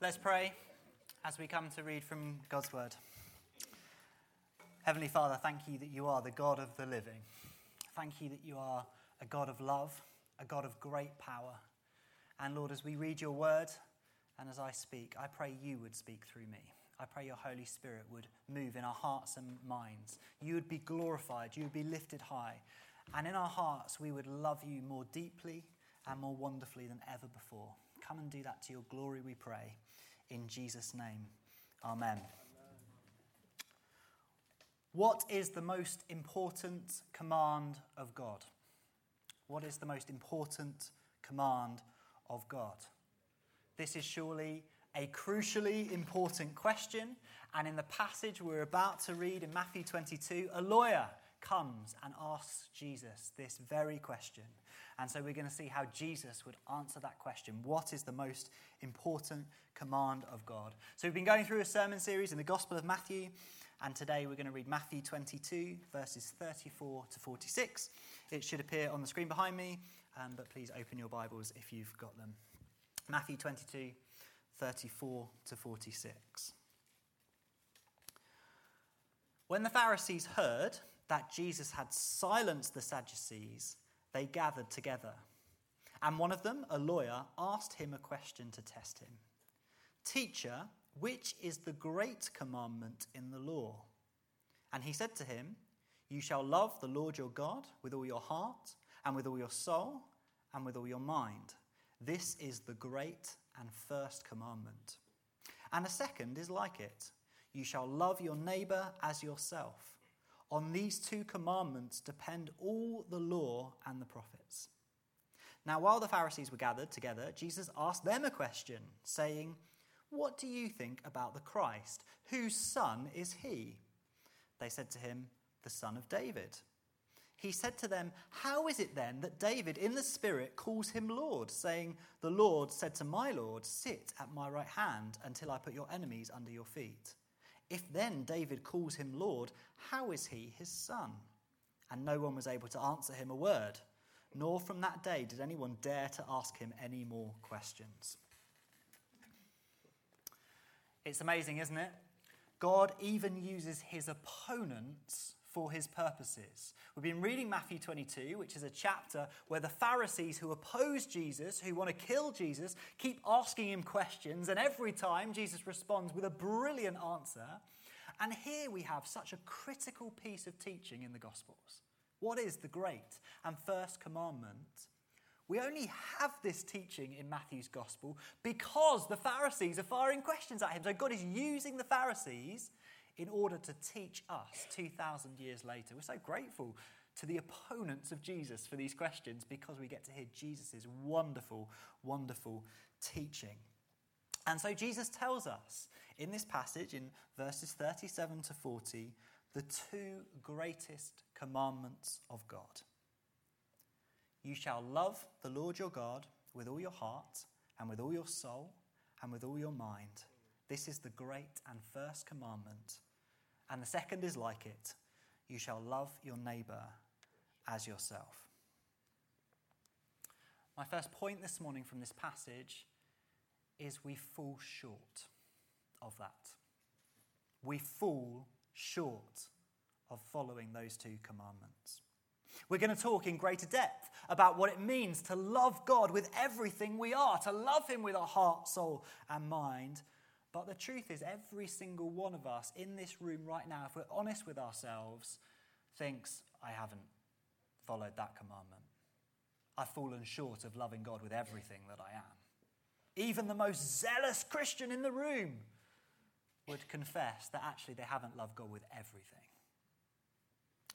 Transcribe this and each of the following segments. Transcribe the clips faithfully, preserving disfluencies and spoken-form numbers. Let's pray as we come to read from God's word. Heavenly Father, thank you that you are the God of the living. Thank you that you are a God of love, a God of great power. And Lord, as we read your word and as I speak, I pray you would speak through me. I pray your Holy Spirit would move in our hearts and minds. You would be glorified, you would be lifted high. And in our hearts, we would love you more deeply and more wonderfully than ever before. Come and do that to your glory, we pray. In Jesus' name, amen. Amen. What is the most important command of God? What is the most important command of God? This is surely a crucially important question. And in the passage we're about to read in Matthew twenty-two, a lawyer comes and asks Jesus this very question. And so we're going to see how Jesus would answer that question. What is the most important command of God? So we've been going through a sermon series in the Gospel of Matthew, and today we're going to read Matthew twenty-two, verses thirty-four to forty-six. It should appear on the screen behind me, um, but please open your Bibles if you've got them. Matthew twenty-two, thirty-four to forty-six. When the Pharisees heard that Jesus had silenced the Sadducees, they gathered together. And one of them, a lawyer, asked him a question to test him. "Teacher, which is the great commandment in the law?" And he said to him, "You shall love the Lord your God with all your heart and with all your soul and with all your mind. This is the great and first commandment. And a second is like it. You shall love your neighbor as yourself. On these two commandments depend all the law and the prophets." Now, while the Pharisees were gathered together, Jesus asked them a question, saying, "What do you think about the Christ? Whose son is he?" They said to him, "The son of David." He said to them, "How is it then that David in the Spirit calls him Lord, saying, 'The Lord said to my Lord, sit at my right hand until I put your enemies under your feet'? If then David calls him Lord, how is he his son?" And no one was able to answer him a word, nor from that day did anyone dare to ask him any more questions. It's amazing, isn't it? God even uses his opponents for his purposes. We've been reading Matthew twenty-two, which is a chapter where the Pharisees who oppose Jesus, who want to kill Jesus, keep asking him questions, and every time Jesus responds with a brilliant answer. And here we have such a critical piece of teaching in the Gospels. What is the great and first commandment? We only have this teaching in Matthew's Gospel because the Pharisees are firing questions at him. So God is using the Pharisees in order to teach us two thousand years later. We're so grateful to the opponents of Jesus for these questions because we get to hear Jesus' wonderful, wonderful teaching. And so Jesus tells us in this passage, in verses thirty-seven to forty, the two greatest commandments of God. You shall love the Lord your God with all your heart and with all your soul and with all your mind. This is the great and first commandment. And the second is like it. You shall love your neighbour as yourself. My first point this morning from this passage is we fall short of that. We fall short of following those two commandments. We're going to talk in greater depth about what it means to love God with everything we are, to love him with our heart, soul, and mind. But the truth is, every single one of us in this room right now, if we're honest with ourselves, thinks, I haven't followed that commandment. I've fallen short of loving God with everything that I am. Even the most zealous Christian in the room would confess that actually they haven't loved God with everything.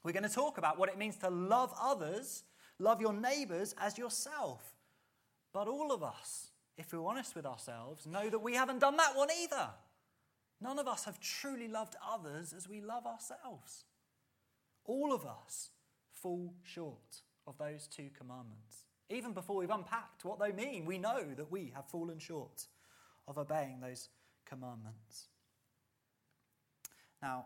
We're going to talk about what it means to love others, love your neighbours as yourself. But all of us, if we're honest with ourselves, know that we haven't done that one either. None of us have truly loved others as we love ourselves. All of us fall short of those two commandments. Even before we've unpacked what they mean, we know that we have fallen short of obeying those commandments. Now,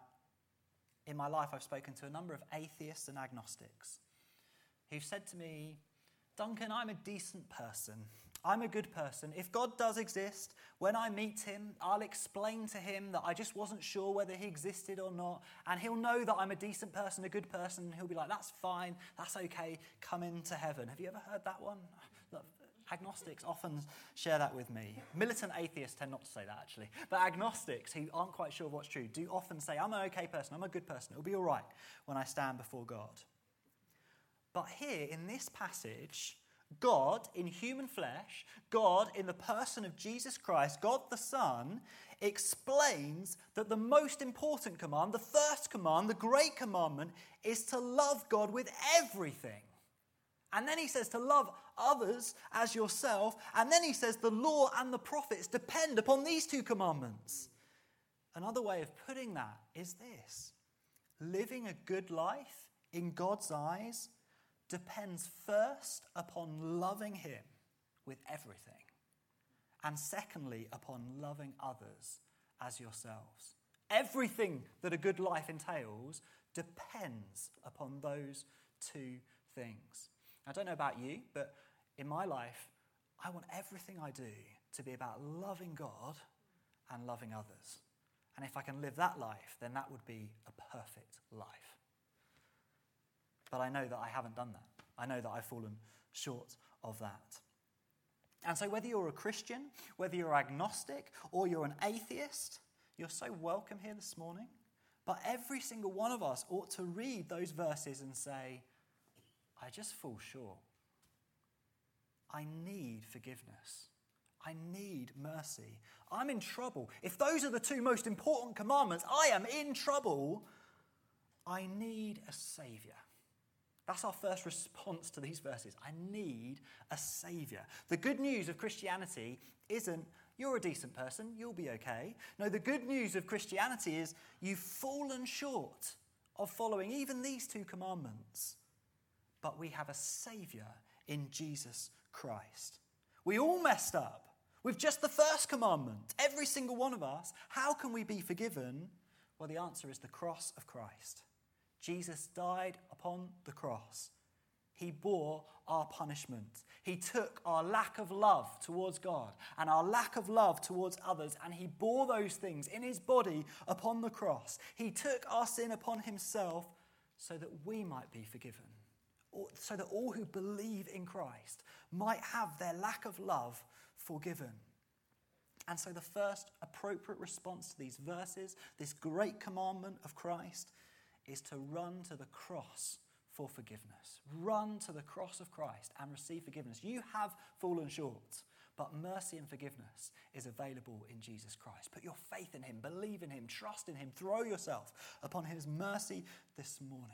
in my life, I've spoken to a number of atheists and agnostics who've said to me, "Duncan, I'm a decent person. I'm a good person. If God does exist, when I meet him, I'll explain to him that I just wasn't sure whether he existed or not. And he'll know that I'm a decent person, a good person. And he'll be like, that's fine. That's okay. Come into heaven. Have you ever heard that one? Look, agnostics often share that with me. Militant atheists tend not to say that, actually. But agnostics, who aren't quite sure what's true, do often say, I'm an okay person. I'm a good person. It'll be all right when I stand before God. But here in this passage, God in human flesh, God in the person of Jesus Christ, God the Son, explains that the most important command, the first command, the great commandment, is to love God with everything. And then he says to love others as yourself. And then he says the law and the prophets depend upon these two commandments. Another way of putting that is this: living a good life in God's eyes depends first upon loving him with everything, and secondly upon loving others as yourselves. Everything that a good life entails depends upon those two things. I don't know about you, but in my life, I want everything I do to be about loving God and loving others. And if I can live that life, then that would be a perfect life. But I know that I haven't done that. I know that I've fallen short of that. And so whether you're a Christian, whether you're agnostic, or you're an atheist, you're so welcome here this morning. But every single one of us ought to read those verses and say, I just fall short. I need forgiveness. I need mercy. I'm in trouble. If those are the two most important commandments, I am in trouble. I need a saviour. That's our first response to these verses. I need a saviour. The good news of Christianity isn't, you're a decent person, you'll be okay. No, the good news of Christianity is, you've fallen short of following even these two commandments. But we have a saviour in Jesus Christ. We all messed up with just the first commandment. Every single one of us. How can we be forgiven? Well, the answer is the cross of Christ. Jesus died upon the cross. He bore our punishment. He took our lack of love towards God and our lack of love towards others, and he bore those things in his body upon the cross. He took our sin upon himself so that we might be forgiven, so that all who believe in Christ might have their lack of love forgiven. And so the first appropriate response to these verses, this great commandment of Christ, is to run to the cross for forgiveness. Run to the cross of Christ and receive forgiveness. You have fallen short, but mercy and forgiveness is available in Jesus Christ. Put your faith in him, believe in him, trust in him, throw yourself upon his mercy this morning.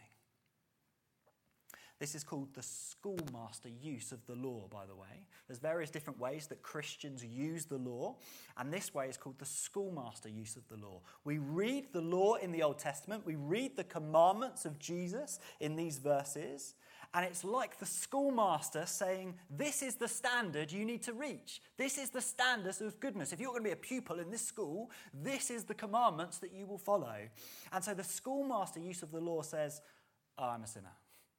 This is called the schoolmaster use of the law, by the way. There's various different ways that Christians use the law, and this way is called the schoolmaster use of the law. We read the law in the Old Testament, we read the commandments of Jesus in these verses, and it's like the schoolmaster saying, this is the standard you need to reach. This is the standard of goodness. If you're going to be a pupil in this school, this is the commandments that you will follow. And so the schoolmaster use of the law says, oh, I'm a sinner.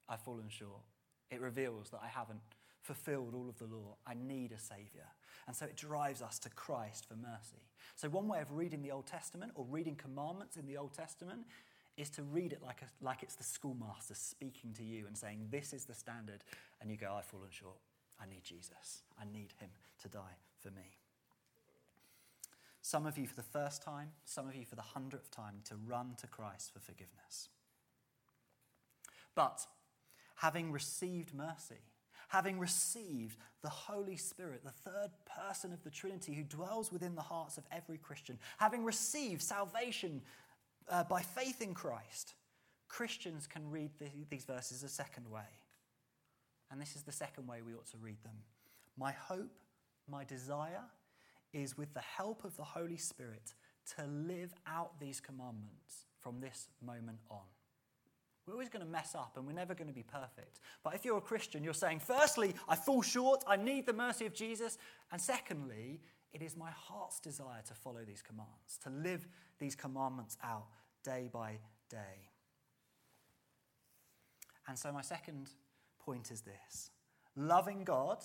I've fallen short. It reveals that I haven't fulfilled all of the law. I need a saviour. And so it drives us to Christ for mercy. So one way of reading the Old Testament or reading commandments in the Old Testament is to read it like a, like it's the schoolmaster speaking to you and saying, this is the standard. And you go, I've fallen short. I need Jesus. I need him to die for me. Some of you for the first time, some of you for the hundredth time, to run to Christ for forgiveness. But having received mercy, having received the Holy Spirit, the third person of the Trinity who dwells within the hearts of every Christian, having received salvation uh, by faith in Christ, Christians can read the, these verses a second way. And this is the second way we ought to read them. My hope, my desire is, with the help of the Holy Spirit, to live out these commandments from this moment on. We're always going to mess up and we're never going to be perfect. But if you're a Christian, you're saying, firstly, I fall short, I need the mercy of Jesus. And secondly, it is my heart's desire to follow these commands, to live these commandments out day by day. And so my second point is this: loving God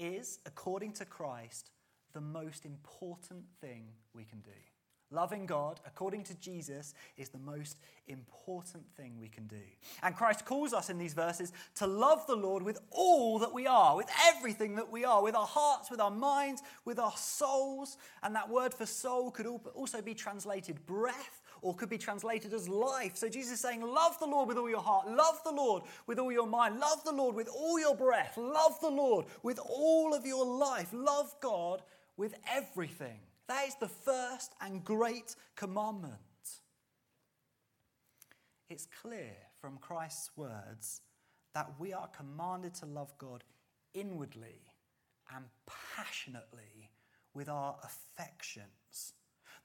is, according to Christ, the most important thing we can do. Loving God, according to Jesus, is the most important thing we can do. And Christ calls us in these verses to love the Lord with all that we are, with everything that we are, with our hearts, with our minds, with our souls. And that word for soul could also be translated breath, or could be translated as life. So Jesus is saying, love the Lord with all your heart, love the Lord with all your mind, love the Lord with all your breath, love the Lord with all of your life, love God with everything. That is the first and great commandment. It's clear from Christ's words that we are commanded to love God inwardly and passionately with our affections.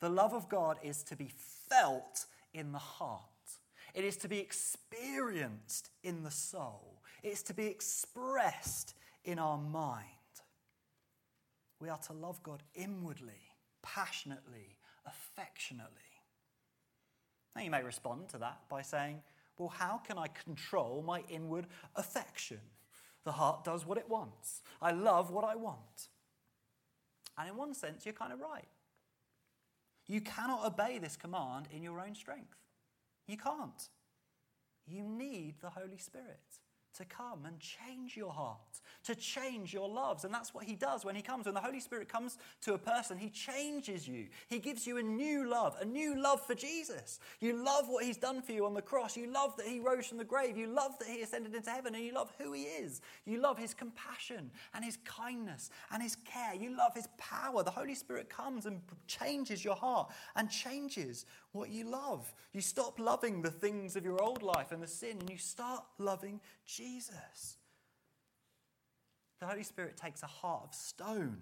The love of God is to be felt in the heart. It is to be experienced in the soul. It is to be expressed in our mind. We are to love God inwardly, passionately, affectionately. Now you may respond to that by saying, well, how can I control my inward affection? The heart does what it wants. I love what I want. And in one sense, you're kind of right. You cannot obey this command in your own strength. You can't. You need the Holy Spirit to come and change your heart, to change your loves. And that's what he does when he comes. When the Holy Spirit comes to a person, he changes you. He gives you a new love, a new love for Jesus. You love what he's done for you on the cross. You love that he rose from the grave. You love that he ascended into heaven, and you love who he is. You love his compassion and his kindness and his care. You love his power. The Holy Spirit comes and changes your heart and changes what you love. You stop loving the things of your old life and the sin, and you start loving Jesus. Jesus. The Holy Spirit takes a heart of stone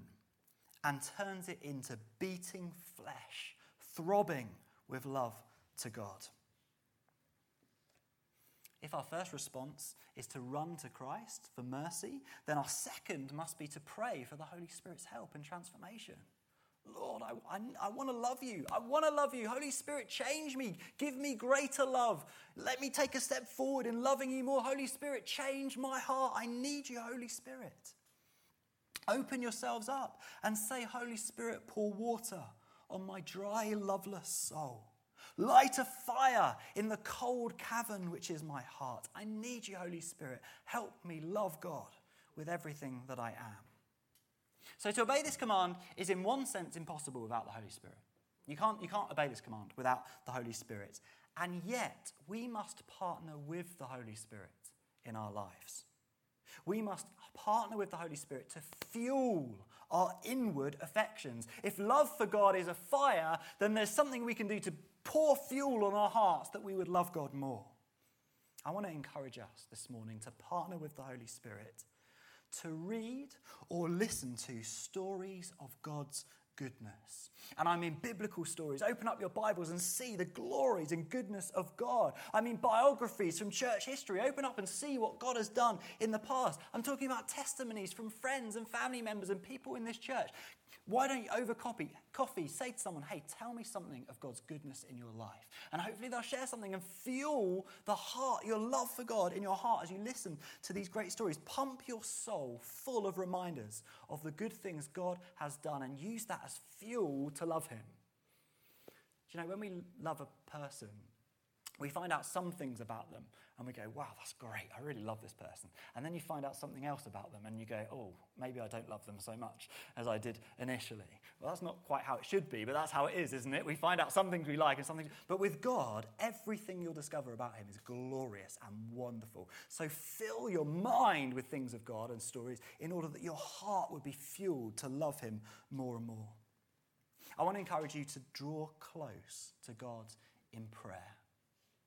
and turns it into beating flesh, throbbing with love to God. If our first response is to run to Christ for mercy, then our second must be to pray for the Holy Spirit's help and transformation. Lord, I, I, I want to love you. I want to love you. Holy Spirit, change me. Give me greater love. Let me take a step forward in loving you more. Holy Spirit, change my heart. I need you, Holy Spirit. Open yourselves up and say, Holy Spirit, pour water on my dry, loveless soul. Light a fire in the cold cavern which is my heart. I need you, Holy Spirit. Help me love God with everything that I am. So to obey this command is in one sense impossible without the Holy Spirit. You can't, you can't obey this command without the Holy Spirit. And yet we must partner with the Holy Spirit in our lives. We must partner with the Holy Spirit to fuel our inward affections. If love for God is a fire, then there's something we can do to pour fuel on our hearts that we would love God more. I want to encourage us this morning to partner with the Holy Spirit to read or listen to stories of God's goodness. And I mean biblical stories. Open up your Bibles and see the glories and goodness of God. I mean biographies from church history. Open up and see what God has done in the past. I'm talking about testimonies from friends and family members and people in this church. Why don't you over copy, coffee, say to someone, hey, tell me something of God's goodness in your life. And hopefully they'll share something and fuel the heart, your love for God in your heart as you listen to these great stories. Pump your soul full of reminders of the good things God has done and use that as fuel to love him. Do you know, when we love a person, we find out some things about them and we go, wow, that's great. I really love this person. And then you find out something else about them and you go, oh, maybe I don't love them so much as I did initially. Well, that's not quite how it should be, but that's how it is, isn't it? We find out some things we like and some things. But with God, everything you'll discover about him is glorious and wonderful. So fill your mind with things of God and stories in order that your heart would be fueled to love him more and more. I want to encourage you to draw close to God in prayer.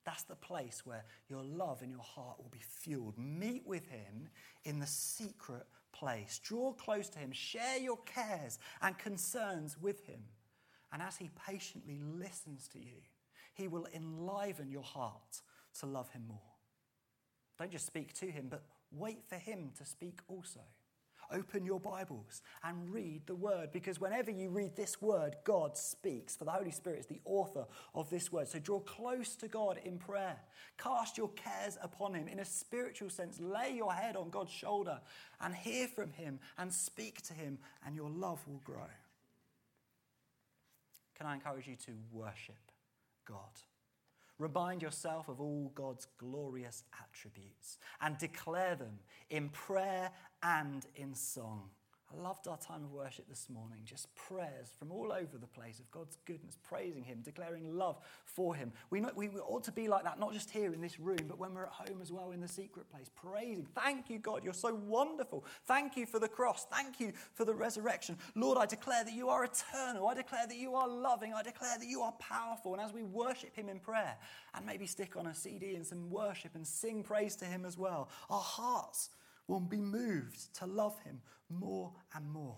That's the place where your love and your heart will be fueled. Meet with him in the secret place. Draw close to him. Share your cares and concerns with him. And as he patiently listens to you, he will enliven your heart to love him more. Don't just speak to him, but wait for him to speak also. Open your Bibles and read the Word, because whenever you read this Word, God speaks, for the Holy Spirit is the author of this Word. So draw close to God in prayer. Cast your cares upon Him in a spiritual sense. Lay your head on God's shoulder and hear from Him and speak to Him, and your love will grow. Can I encourage you to worship God? Remind yourself of all God's glorious attributes and declare them in prayer and in song. I loved our time of worship this morning, just prayers from all over the place of God's goodness, praising Him, declaring love for Him. We, know, we ought to be like that, not just here in this room, but when we're at home as well in the secret place, praising. Thank you, God, you're so wonderful. Thank you for the cross. Thank you for the resurrection. Lord, I declare that you are eternal. I declare that you are loving. I declare that you are powerful. And as we worship Him in prayer, and maybe stick on a C D and some worship and sing praise to Him as well, our hearts will be moved to love Him more and more.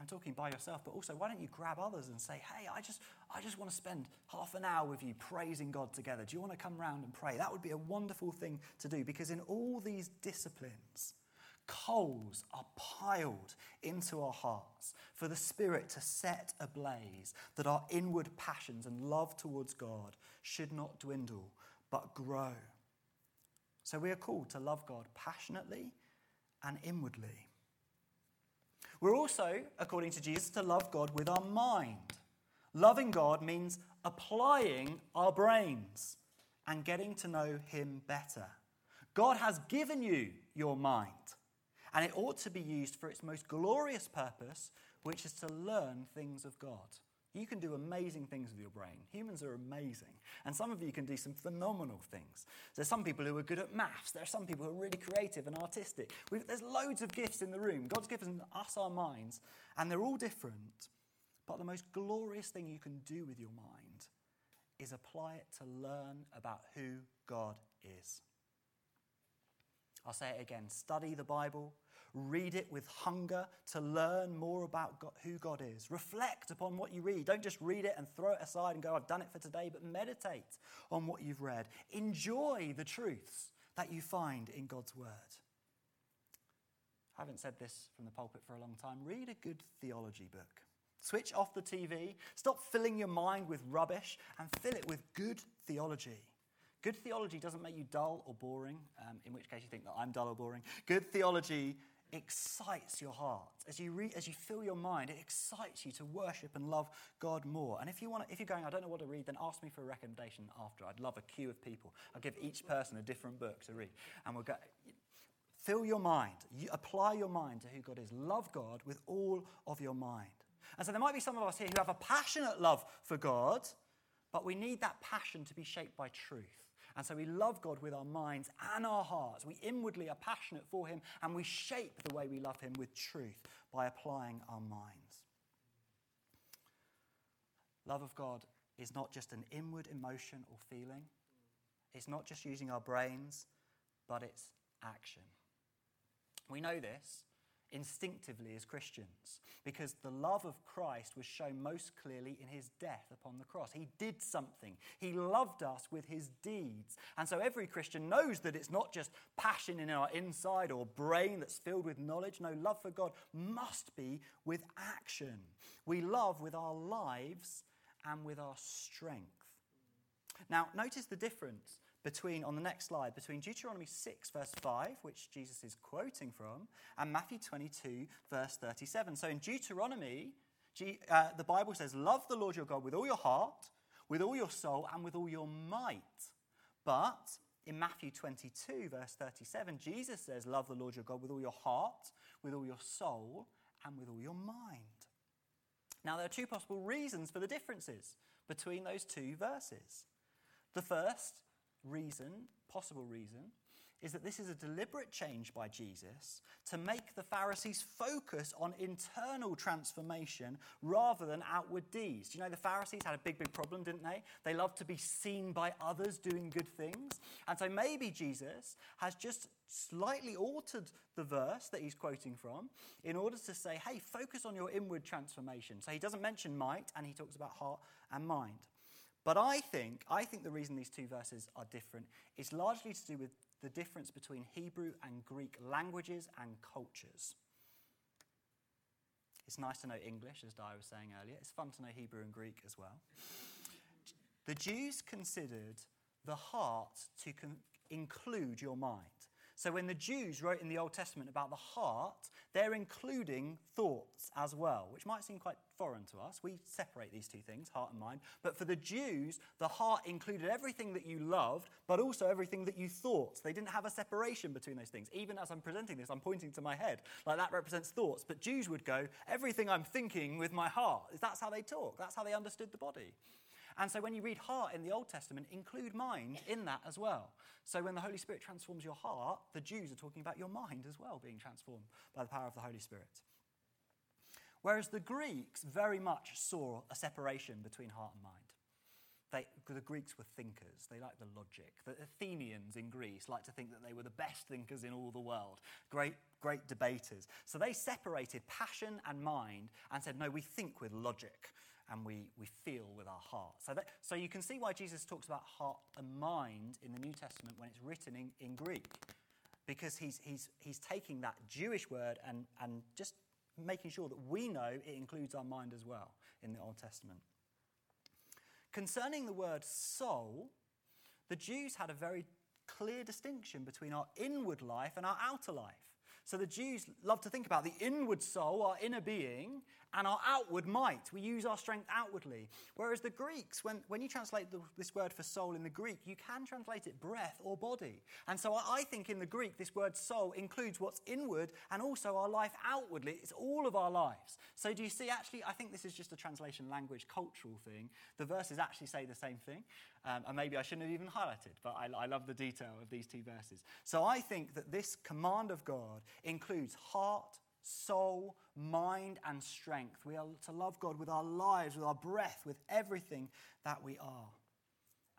I'm talking by yourself, but also why don't you grab others and say, hey, I just I just want to spend half an hour with you praising God together. Do you want to come round and pray? That would be a wonderful thing to do, because in all these disciplines, coals are piled into our hearts for the Spirit to set ablaze, that our inward passions and love towards God should not dwindle but grow. So we are called to love God passionately and inwardly. We're also, according to Jesus, to love God with our mind. Loving God means applying our brains and getting to know Him better. God has given you your mind, and it ought to be used for its most glorious purpose, which is to learn things of God. You can do amazing things with your brain. Humans are amazing. And some of you can do some phenomenal things. There's some people who are good at maths. There are some people who are really creative and artistic. We've, there's loads of gifts in the room. God's given us our minds, and they're all different. But the most glorious thing you can do with your mind is apply it to learn about who God is. I'll say it again. Study the Bible. Read it with hunger to learn more about God, who God is. Reflect upon what you read. Don't just read it and throw it aside and go, I've done it for today, but meditate on what you've read. Enjoy the truths that you find in God's Word. I haven't said this from the pulpit for a long time. Read a good theology book. Switch off the T V. Stop filling your mind with rubbish and fill it with good theology. Good theology doesn't make you dull or boring, um, in which case you think that I'm dull or boring. Good theology excites your heart. As you re- as you fill your mind, it excites you to worship and love God more. And if, you want to, if you're going, I don't know what to read, then ask me for a recommendation after. I'd love a queue of people. I'll give each person a different book to read. And we'll go. Fill your mind. You apply your mind to who God is. Love God with all of your mind. And so there might be some of us here who have a passionate love for God, but we need that passion to be shaped by truth. And so we love God with our minds and our hearts. We inwardly are passionate for Him, and we shape the way we love Him with truth by applying our minds. Love of God is not just an inward emotion or feeling. It's not just using our brains, but it's action. We know this instinctively as Christians, because the love of Christ was shown most clearly in His death upon the cross. He did something. He loved us with His deeds. And so every Christian knows that it's not just passion in our inside or brain that's filled with knowledge. No, love for God must be with action. We love with our lives and with our strength. Now, notice the difference between, on the next slide, between Deuteronomy six, verse five, which Jesus is quoting from, and Matthew twenty-two, verse thirty-seven. So in Deuteronomy, G, uh, the Bible says, love the Lord your God with all your heart, with all your soul, and with all your might. But in Matthew twenty-two, verse thirty-seven, Jesus says, love the Lord your God with all your heart, with all your soul, and with all your mind. Now, there are two possible reasons for the differences between those two verses. The first reason, possible reason, is that this is a deliberate change by Jesus to make the Pharisees focus on internal transformation rather than outward deeds. Do you know the Pharisees had a big, big problem, didn't they? They loved to be seen by others doing good things. And so maybe Jesus has just slightly altered the verse that he's quoting from in order to say, hey, focus on your inward transformation. So he doesn't mention might, and he talks about heart and mind. But I think I think the reason these two verses are different is largely to do with the difference between Hebrew and Greek languages and cultures. It's nice to know English, as Di was saying earlier. It's fun to know Hebrew and Greek as well. The Jews considered the heart to con- include your mind. So when the Jews wrote in the Old Testament about the heart, they're including thoughts as well, which might seem quite foreign to us. We separate these two things, heart and mind. But for the Jews, the heart included everything that you loved, but also everything that you thought. They didn't have a separation between those things. Even as I'm presenting this, I'm pointing to my head. Like, that represents thoughts. But Jews would go, everything I'm thinking with my heart. That's how they talk. That's how they understood the body. And so when you read heart in the Old Testament, include mind in that as well. So when the Holy Spirit transforms your heart, the Jews are talking about your mind as well being transformed by the power of the Holy Spirit. Whereas the Greeks very much saw a separation between heart and mind. They, the Greeks were thinkers. They liked the logic. The Athenians in Greece liked to think that they were the best thinkers in all the world. Great, great debaters. So they separated passion and mind and said, no, we think with logic and we, we feel with our heart. So, that, so you can see why Jesus talks about heart and mind in the New Testament when it's written in, in Greek, because he's, he's, he's taking that Jewish word and, and just making sure that we know it includes our mind as well in the Old Testament. Concerning the word soul, the Jews had a very clear distinction between our inward life and our outer life. So the Jews loved to think about the inward soul, our inner being, and our outward might. We use our strength outwardly. Whereas the Greeks, when, when you translate the, this word for soul in the Greek, you can translate it breath or body. And so I, I think in the Greek, this word soul includes what's inward and also our life outwardly. It's all of our lives. So do you see, actually, I think this is just a translation language cultural thing. The verses actually say the same thing. Um, and maybe I shouldn't have even highlighted, but I, I love the detail of these two verses. So I think that this command of God includes heart, soul, mind, and strength. We are to love God with our lives, with our breath, with everything that we are.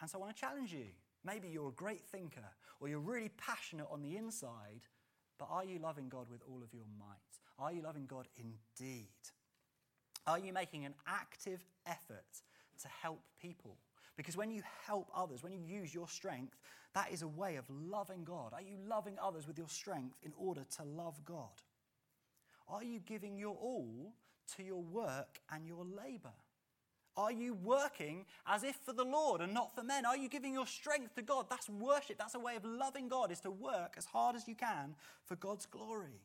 And so I want to challenge you. Maybe you're a great thinker, or you're really passionate on the inside, but are you loving God with all of your might? Are you loving God indeed? Are you making an active effort to help people? Because when you help others, when you use your strength, that is a way of loving God. Are you loving others with your strength in order to love God? Are you giving your all to your work and your labour? Are you working as if for the Lord and not for men? Are you giving your strength to God? That's worship. That's a way of loving God, is to work as hard as you can for God's glory.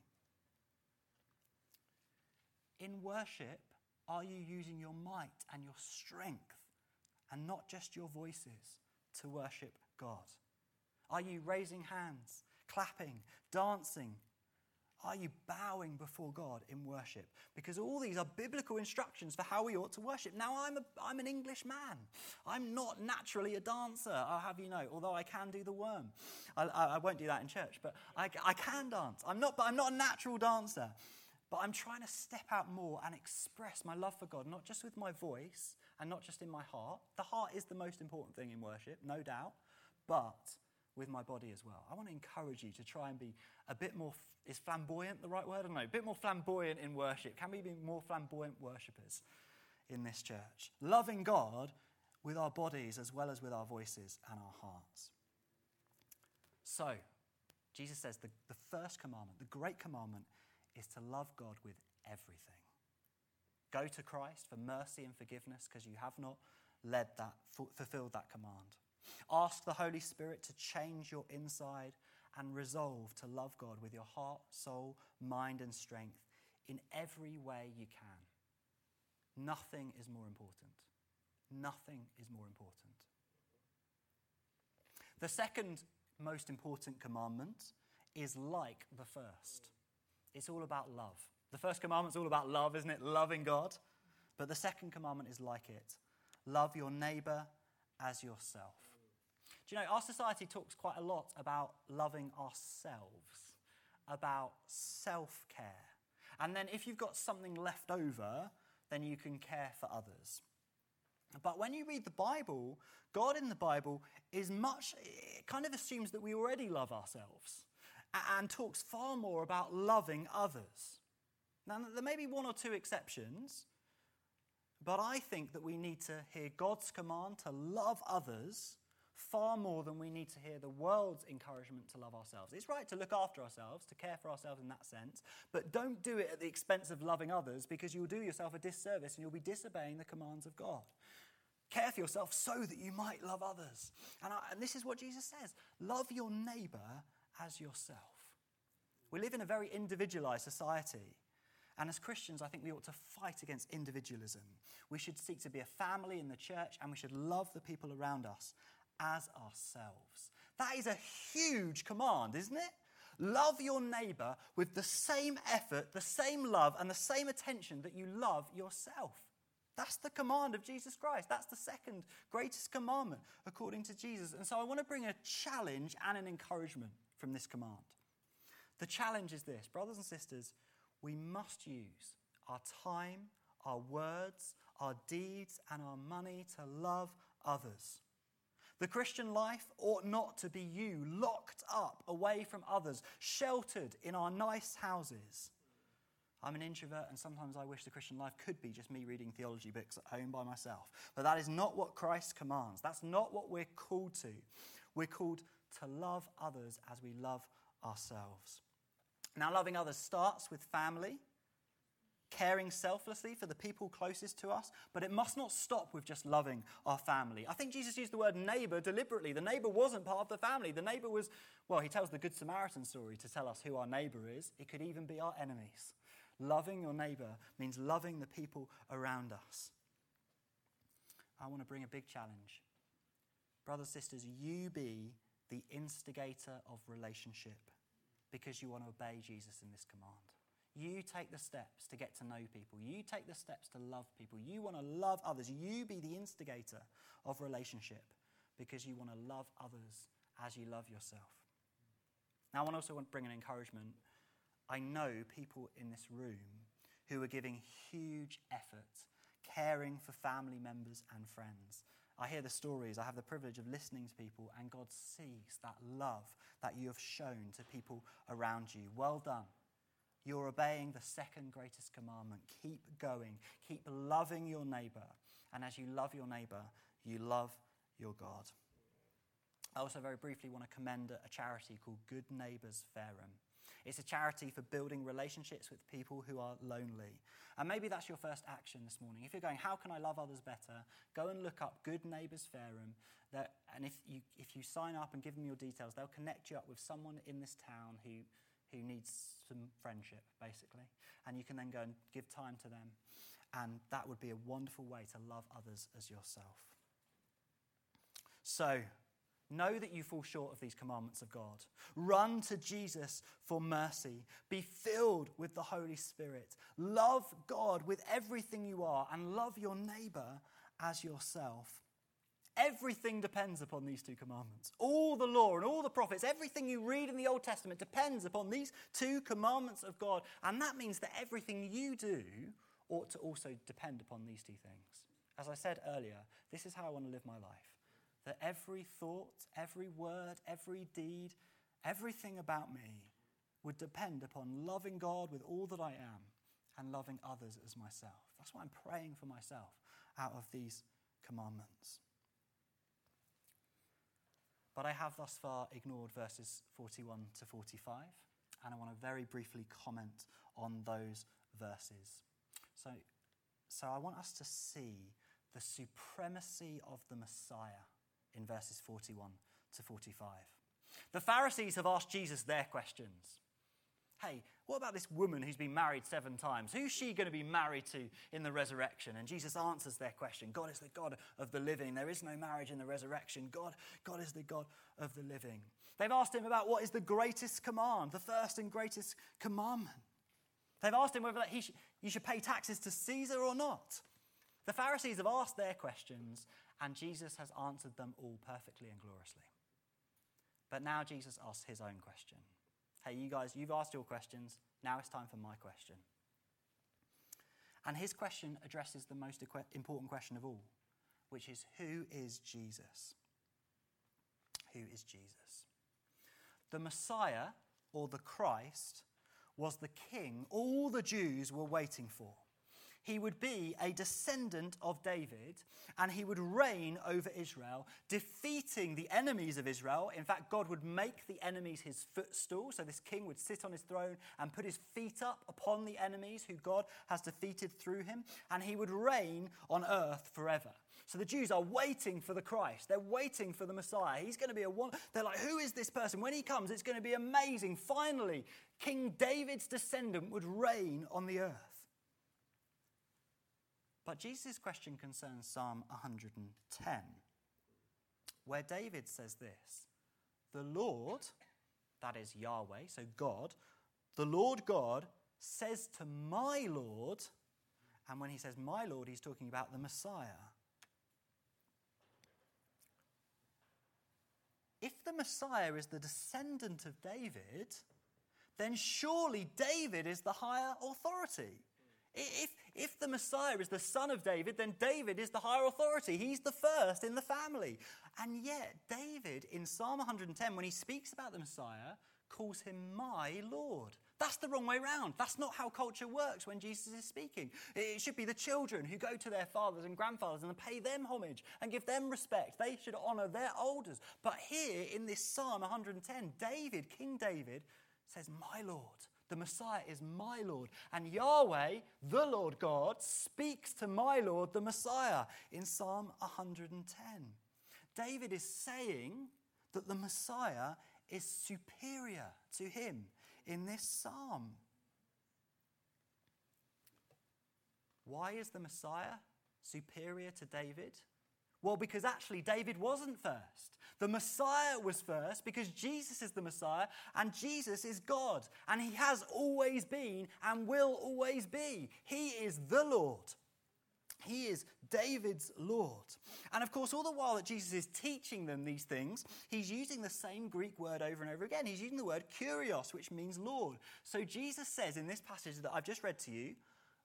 In worship, are you using your might and your strength, and not just your voices, to worship God? Are you raising hands, clapping, dancing? Are you bowing before God in worship? Because all these are biblical instructions for how we ought to worship. Now, I'm a, I'm an English man. I'm not naturally a dancer, I'll have you know, although I can do the worm. I, I, I won't do that in church, but I, I can dance. I'm not, but I'm not a natural dancer. But I'm trying to step out more and express my love for God, not just with my voice and not just in my heart. The heart is the most important thing in worship, no doubt, but with my body as well. I want to encourage you to try and be a bit more, is flamboyant the right word? I don't know, a bit more flamboyant in worship. Can we be more flamboyant worshippers in this church? Loving God with our bodies as well as with our voices and our hearts. So, Jesus says the, the first commandment, the great commandment, is to love God with everything. Go to Christ for mercy and forgiveness because you have not led that, fulfilled that command. Ask the Holy Spirit to change your inside and resolve to love God with your heart, soul, mind, and strength in every way you can. Nothing is more important. Nothing is more important. The second most important commandment is like the first. It's all about love. The first commandment's all about love, isn't it? Loving God. But the second commandment is like it. Love your neighbour as yourself. Do you know, our society talks quite a lot about loving ourselves, about self-care. And then if you've got something left over, then you can care for others. But when you read the Bible, God in the Bible is much, it kind of assumes that we already love ourselves, and talks far more about loving others. Now, there may be one or two exceptions, but I think that we need to hear God's command to love others far more than we need to hear the world's encouragement to love ourselves. It's right to look after ourselves, to care for ourselves in that sense, but don't do it at the expense of loving others, because you'll do yourself a disservice and you'll be disobeying the commands of God. Care for yourself so that you might love others. And, I, and this is what Jesus says, love your neighbour as yourself. We live in a very individualised society. And as Christians, I think we ought to fight against individualism. We should seek to be a family in the church, and we should love the people around us as ourselves. That is a huge command, isn't it? Love your neighbour with the same effort, the same love, and the same attention that you love yourself. That's the command of Jesus Christ. That's the second greatest commandment, according to Jesus. And so I want to bring a challenge and an encouragement from this command. The challenge is this, brothers and sisters, we must use our time, our words, our deeds, and our money to love others. The Christian life ought not to be you locked up away from others, sheltered in our nice houses. I'm an introvert, and sometimes I wish the Christian life could be just me reading theology books at home by myself. But that is not what Christ commands. That's not what we're called to. We're called to love others as we love ourselves. Now, loving others starts with family, caring selflessly for the people closest to us, but it must not stop with just loving our family. I think Jesus used the word neighbour deliberately. The neighbour wasn't part of the family. The neighbour was, well, he tells the Good Samaritan story to tell us who our neighbour is. It could even be our enemies. Loving your neighbour means loving the people around us. I want to bring a big challenge. Brothers, sisters, you be the instigator of relationship because you want to obey Jesus in this command. You take the steps to get to know people. You take the steps to love people. You want to love others. You be the instigator of relationship because you want to love others as you love yourself. Now, I also want to bring an encouragement. I know people in this room who are giving huge effort, caring for family members and friends. I hear the stories. I have the privilege of listening to people, and God sees that love that you have shown to people around you. Well done. You're obeying the second greatest commandment. Keep going. Keep loving your neighbour. And as you love your neighbour, you love your God. I also very briefly want to commend a charity called Good Neighbours Fareham. It's a charity for building relationships with people who are lonely. And maybe that's your first action this morning. If you're going, how can I love others better? Go and look up Good Neighbours Fareham. That, and if you if you sign up and give them your details, they'll connect you up with someone in this town who who needs some friendship, basically. And you can then go and give time to them. And that would be a wonderful way to love others as yourself. So, know that you fall short of these commandments of God. Run to Jesus for mercy. Be filled with the Holy Spirit. Love God with everything you are and love your neighbour as yourself. Everything depends upon these two commandments. All the law and all the prophets, everything you read in the Old Testament depends upon these two commandments of God. And that means that everything you do ought to also depend upon these two things. As I said earlier, this is how I want to live my life. That every thought, every word, every deed, everything about me would depend upon loving God with all that I am and loving others as myself. That's why I'm praying for myself out of these commandments. But I have thus far ignored verses forty-one to forty-five, and I want to very briefly comment on those verses. So, so I want us to see the supremacy of the Messiah in verses forty-one to forty-five. The Pharisees have asked Jesus their questions. Hey, what about this woman who's been married seven times? Who's she going to be married to in the resurrection? And Jesus answers their question. God is the God of the living. There is no marriage in the resurrection. God, God is the God of the living. They've asked him about what is the greatest command, the first and greatest commandment. They've asked him whether he sh- you should pay taxes to Caesar or not. The Pharisees have asked their questions, and Jesus has answered them all perfectly and gloriously. But now Jesus asks his own question. Hey, you guys, you've asked your questions. Now it's time for my question. And his question addresses the most important question of all, which is, who is Jesus? Who is Jesus? The Messiah, or the Christ, was the king all the Jews were waiting for. he would be a descendant of David and he would reign over Israel, defeating the enemies of Israel. In fact, God would make the enemies his footstool. So this king would sit on his throne and put his feet up upon the enemies who God has defeated through him, and he would reign on earth forever. So the Jews are waiting for the Christ. They're waiting for the Messiah. He's going to be a one. They're like, who is this person? When he comes, it's going to be amazing. Finally, King David's descendant would reign on the earth. But Jesus' question concerns Psalm one hundred ten, where David says this: the Lord, that is Yahweh, so God, the Lord God says to my Lord, and when he says my Lord, he's talking about the Messiah. If the Messiah is the descendant of David, then surely David is the higher authority. If, if the Messiah is the son of David, then David is the higher authority. He's the first in the family. And yet David, in Psalm one hundred ten, when he speaks about the Messiah, calls him my Lord. That's the wrong way round. That's not how culture works when Jesus is speaking. It should be the children who go to their fathers and grandfathers and pay them homage and give them respect. They should honour their elders. But here in this Psalm one hundred ten, David, King David, says, my Lord. The Messiah is my Lord. And Yahweh, the Lord God, speaks to my Lord, the Messiah, in Psalm one hundred ten. David is saying that the Messiah is superior to him in this psalm. Why is the Messiah superior to David? Well, because actually David wasn't first. The Messiah was first because Jesus is the Messiah and Jesus is God. And he has always been and will always be. He is the Lord. He is David's Lord. And of course, all the while that Jesus is teaching them these things, he's using the same Greek word over and over again. He's using the word kurios, which means Lord. So Jesus says in this passage that I've just read to you,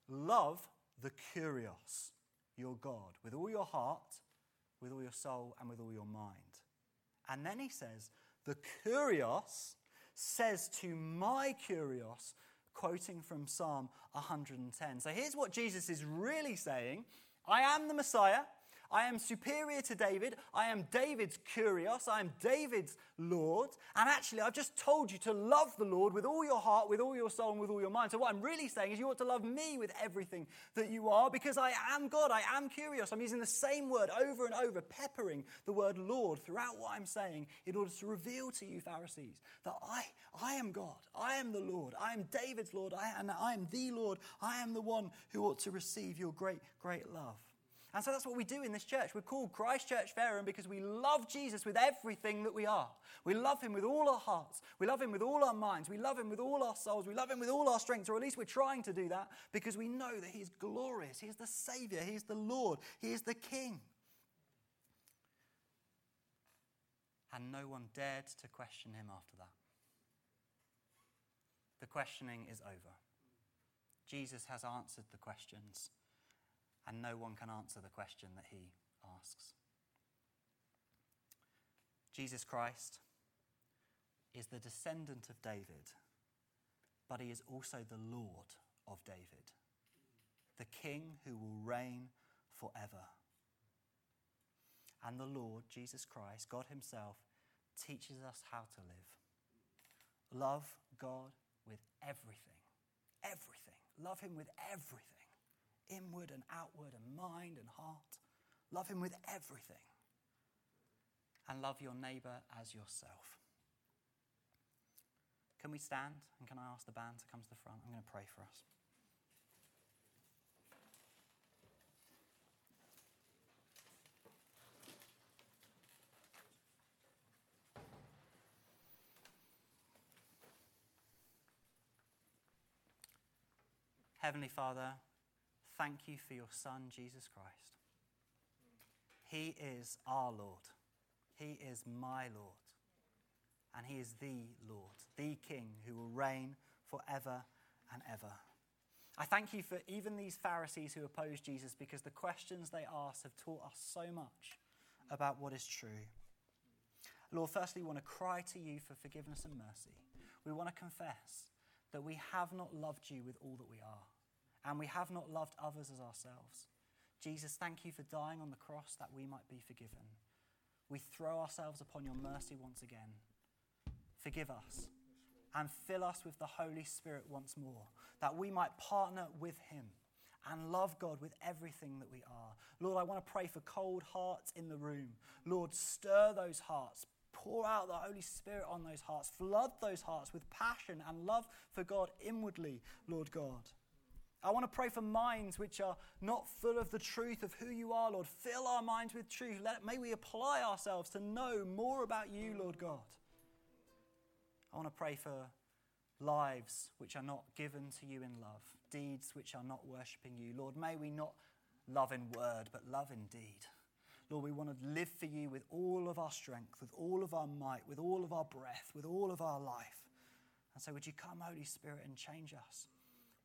love the kurios, your God, with all your heart, with all your soul, and with all your mind. And then he says, the kurios says to my kurios, quoting from Psalm one hundred ten. So here's what Jesus is really saying. I am the Messiah. I am superior to David. I am David's kurios. I am David's Lord. And actually, I've just told you to love the Lord with all your heart, with all your soul, and with all your mind. So what I'm really saying is you ought to love me with everything that you are, because I am God. I am kurios. I'm using the same word over and over, peppering the word Lord throughout what I'm saying in order to reveal to you, Pharisees, that I, I am God. I am the Lord. I am David's Lord. I am, I am the Lord. I am the one who ought to receive your great, great love. And so that's what we do in this church. We're called Christ Church Fareham because we love Jesus with everything that we are. We love him with all our hearts. We love him with all our minds. We love him with all our souls. We love him with all our strengths, or at least we're trying to do that, because we know that he is glorious. He is the Saviour. He is the Lord. He is the King. And no one dared to question him after that. The questioning is over. Jesus has answered the questions. And no one can answer the question that he asks. Jesus Christ is the descendant of David, but he is also the Lord of David, the King who will reign forever. And the Lord, Jesus Christ, God himself, teaches us how to live. Love God with everything, everything. Love him with everything. Inward and outward and mind and heart. Love him with everything. And love your neighbour as yourself. Can we stand? And can I ask the band to come to the front? I'm going to pray for us. Heavenly Father, thank you for your Son, Jesus Christ. He is our Lord. He is my Lord. And he is the Lord, the King who will reign forever and ever. I thank you for even these Pharisees who oppose Jesus, because the questions they ask have taught us so much about what is true. Lord, firstly, we want to cry to you for forgiveness and mercy. We want to confess that we have not loved you with all that we are. and we have not loved others as ourselves. Jesus, thank you for dying on the cross that we might be forgiven. We throw ourselves upon your mercy once again. Forgive us and fill us with the Holy Spirit once more, that we might partner with him and love God with everything that we are. Lord, I want to pray for cold hearts in the room. Lord, stir those hearts. Pour out the Holy Spirit on those hearts. Flood those hearts with passion and love for God inwardly, Lord God. I want to pray for minds which are not full of the truth of who you are, Lord. Fill our minds with truth. Let, may we apply ourselves to know more about you, Lord God. I want to pray for lives which are not given to you in love, deeds which are not worshipping you. Lord, may we not love in word, but love in deed. Lord, we want to live for you with all of our strength, with all of our might, with all of our breath, with all of our life. And so would you come, Holy Spirit, and change us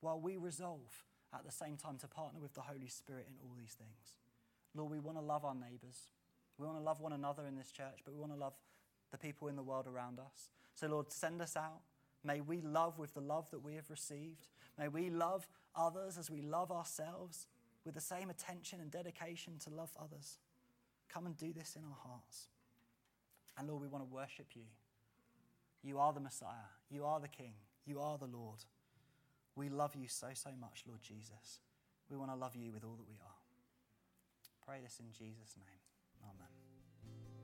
while we resolve at the same time to partner with the Holy Spirit in all these things. Lord, we want to love our neighbours. We want to love one another in this church, but we want to love the people in the world around us. So Lord, send us out. May we love with the love that we have received. May we love others as we love ourselves with the same attention and dedication to love others. Come and do this in our hearts. And Lord, we want to worship you. You are the Messiah. You are the King. You are the Lord. We love you so, so much, Lord Jesus. We want to love you with all that we are. Pray this in Jesus' name.